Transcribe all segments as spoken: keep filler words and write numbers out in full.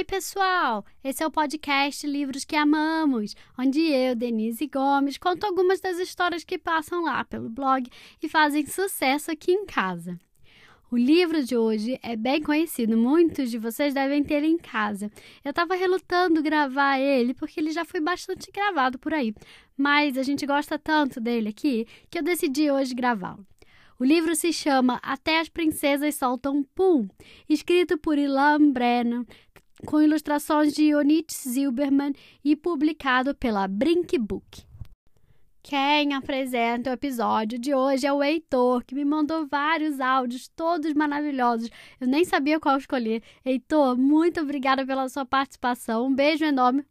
Oi, pessoal! Esse é o podcast Livros que Amamos, onde eu, Denise Gomes, conto algumas das histórias que passam lá pelo blog e fazem sucesso aqui em casa. O livro de hoje é bem conhecido, muitos de vocês devem ter em casa. Eu estava relutando gravar ele porque ele já foi bastante gravado por aí, mas a gente gosta tanto dele aqui que eu decidi hoje gravá-lo. O livro se chama Até as Princesas Soltam Pum, escrito por Ilan Brenman, com ilustrações de Yonit Zilberman e publicado pela Brinque-Book. Quem apresenta o episódio de hoje é o Heitor, que me mandou vários áudios, todos maravilhosos. Eu nem sabia qual escolher. Heitor, muito obrigada pela sua participação. Um beijo enorme.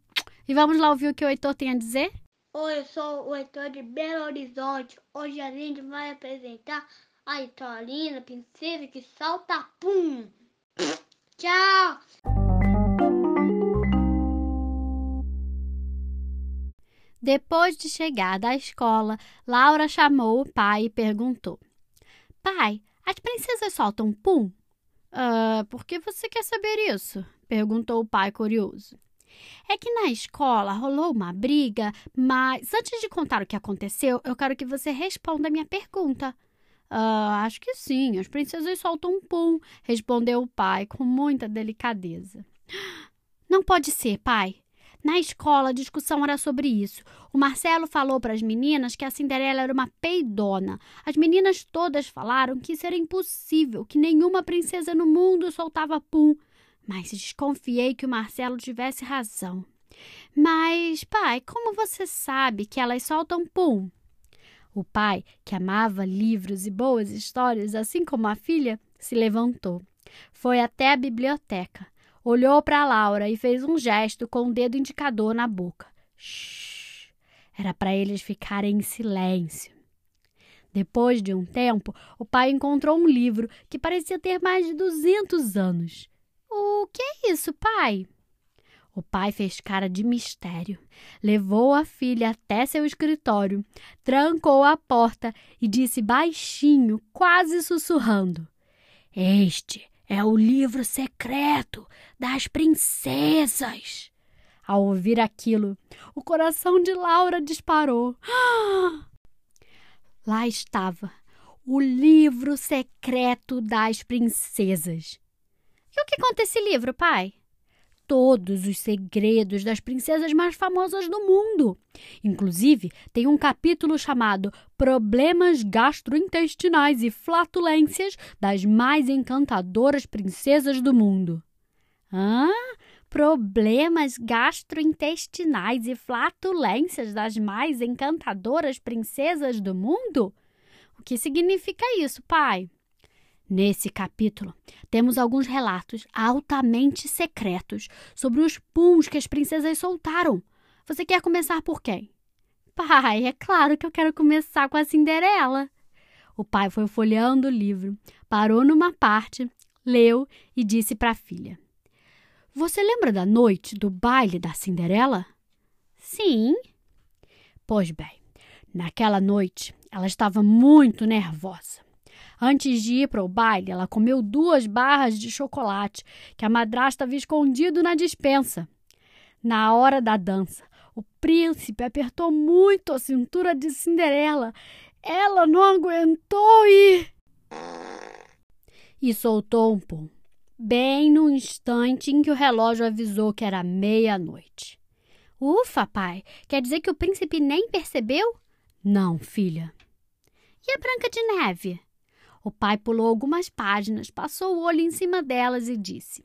E vamos lá ouvir o que o Heitor tem a dizer? Oi, eu sou o Heitor de Belo Horizonte. Hoje a gente vai apresentar a Heitorina Princesa que solta pum. Tchau! Depois de chegar da escola, Laura chamou o pai e perguntou: Pai, as princesas soltam pum? Ah, por que você quer saber isso? Perguntou o pai curioso. É que na escola rolou uma briga, mas antes de contar o que aconteceu, eu quero que você responda a minha pergunta. Ah, acho que sim, as princesas soltam pum, respondeu o pai com muita delicadeza. Não pode ser, pai. Na escola, a discussão era sobre isso. O Marcelo falou para as meninas que a Cinderela era uma peidona. As meninas todas falaram que isso era impossível, que nenhuma princesa no mundo soltava pum. Mas desconfiei que o Marcelo tivesse razão. Mas, pai, como você sabe que elas soltam pum? O pai, que amava livros e boas histórias, assim como a filha, se levantou. Foi até a biblioteca. Olhou para Laura e fez um gesto com o dedo indicador na boca. Shhh! Era para eles ficarem em silêncio. Depois de um tempo, o pai encontrou um livro que parecia ter mais de duzentos anos. O que é isso, pai? O pai fez cara de mistério. Levou a filha até seu escritório, trancou a porta e disse baixinho, quase sussurrando: Este é o livro secreto das princesas. Ao ouvir aquilo, o coração de Laura disparou. Ah! Lá estava, o livro secreto das princesas. E o que conta esse livro, pai? Todos os segredos das princesas mais famosas do mundo. Inclusive, tem um capítulo chamado Problemas Gastrointestinais e Flatulências das Mais Encantadoras Princesas do Mundo. Hã? Problemas gastrointestinais e flatulências das mais encantadoras princesas do mundo? O que significa isso, pai? Nesse capítulo, temos alguns relatos altamente secretos sobre os puns que as princesas soltaram. Você quer começar por quem? Pai, é claro que eu quero começar com a Cinderela. O pai foi folheando o livro, parou numa parte, leu e disse para a filha: Você lembra da noite do baile da Cinderela? Sim. Pois bem, naquela noite ela estava muito nervosa. Antes de ir para o baile, ela comeu duas barras de chocolate que a madrasta havia escondido na despensa. Na hora da dança, o príncipe apertou muito a cintura de Cinderela. Ela não aguentou e... E soltou um pum, bem no instante em que o relógio avisou que era meia-noite. Ufa, pai! Quer dizer que o príncipe nem percebeu? Não, filha. E a Branca de Neve? O pai pulou algumas páginas, passou o olho em cima delas e disse: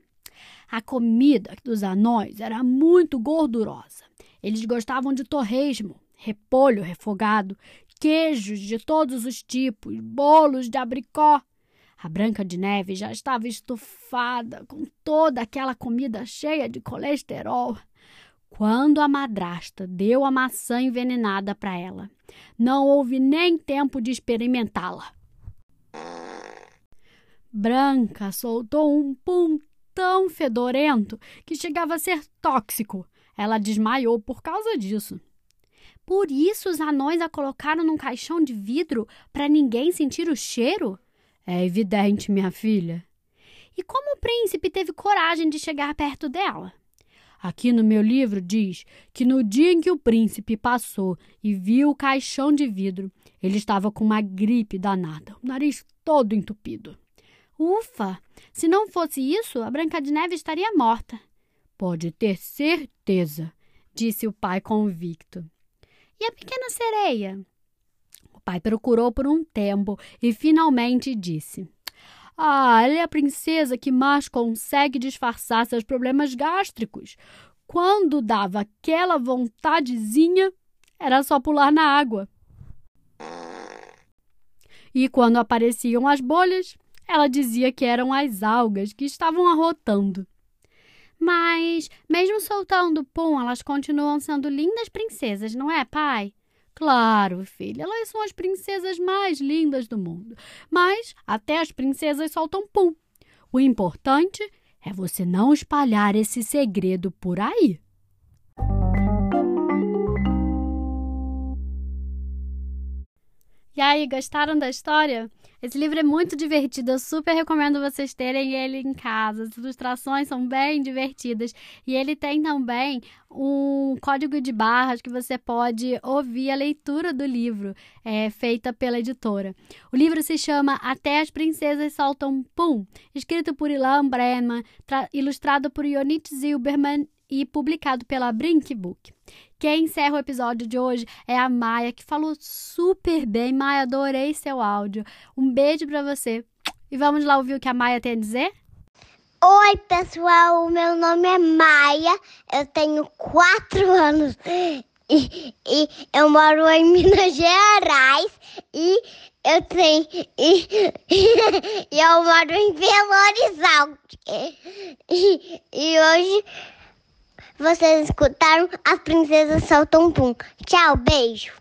A comida dos anões era muito gordurosa. Eles gostavam de torresmo, repolho refogado, queijos de todos os tipos, bolos de abricó. A Branca de Neve já estava estufada com toda aquela comida cheia de colesterol. Quando a madrasta deu a maçã envenenada para ela, não houve nem tempo de experimentá-la. Branca soltou um pum tão fedorento que chegava a ser tóxico. Ela desmaiou por causa disso. Por isso os anões a colocaram num caixão de vidro para ninguém sentir o cheiro? É evidente, minha filha. e como o príncipe teve coragem de chegar perto dela. Aqui no meu livro diz que no dia em que o príncipe passou e viu o caixão de vidro, ele estava com uma gripe danada, o nariz todo entupido. Ufa! Se não fosse isso, a Branca de Neve estaria morta. Pode ter certeza, disse o pai convicto. E a pequena sereia? O pai procurou por um tempo e finalmente disse: ah, ela é a princesa que mais consegue disfarçar seus problemas gástricos. Quando dava aquela vontadezinha, era só pular na água. E quando apareciam as bolhas, ela dizia que eram as algas que estavam arrotando. Mas, mesmo soltando o pum, elas continuam sendo lindas princesas, não é, pai? Claro, filha, elas são as princesas mais lindas do mundo. Mas até as princesas soltam pum. O importante é você não espalhar esse segredo por aí. E aí, gostaram da história? Esse livro é muito divertido, eu super recomendo vocês terem ele em casa. As ilustrações são bem divertidas. E ele tem também um código de barras que você pode ouvir a leitura do livro, é, feita pela editora. O livro se chama Até as Princesas Soltam Pum, escrito por Ilan Brenman, ilustrado por Yonit Zilberman e publicado pela Brinque-Book. Quem encerra o episódio de hoje é a Maia, que falou super bem. Maia, adorei seu áudio. Um beijo pra você. E vamos lá ouvir o que a Maia tem a dizer? Oi, pessoal. Meu nome é Maia. Eu tenho quatro anos. E, e eu moro em Minas Gerais. E eu tenho... E, e eu moro em Belo Horizonte. E, e hoje... Vocês escutaram As Princesas Soltam Pum. Tchau, beijo.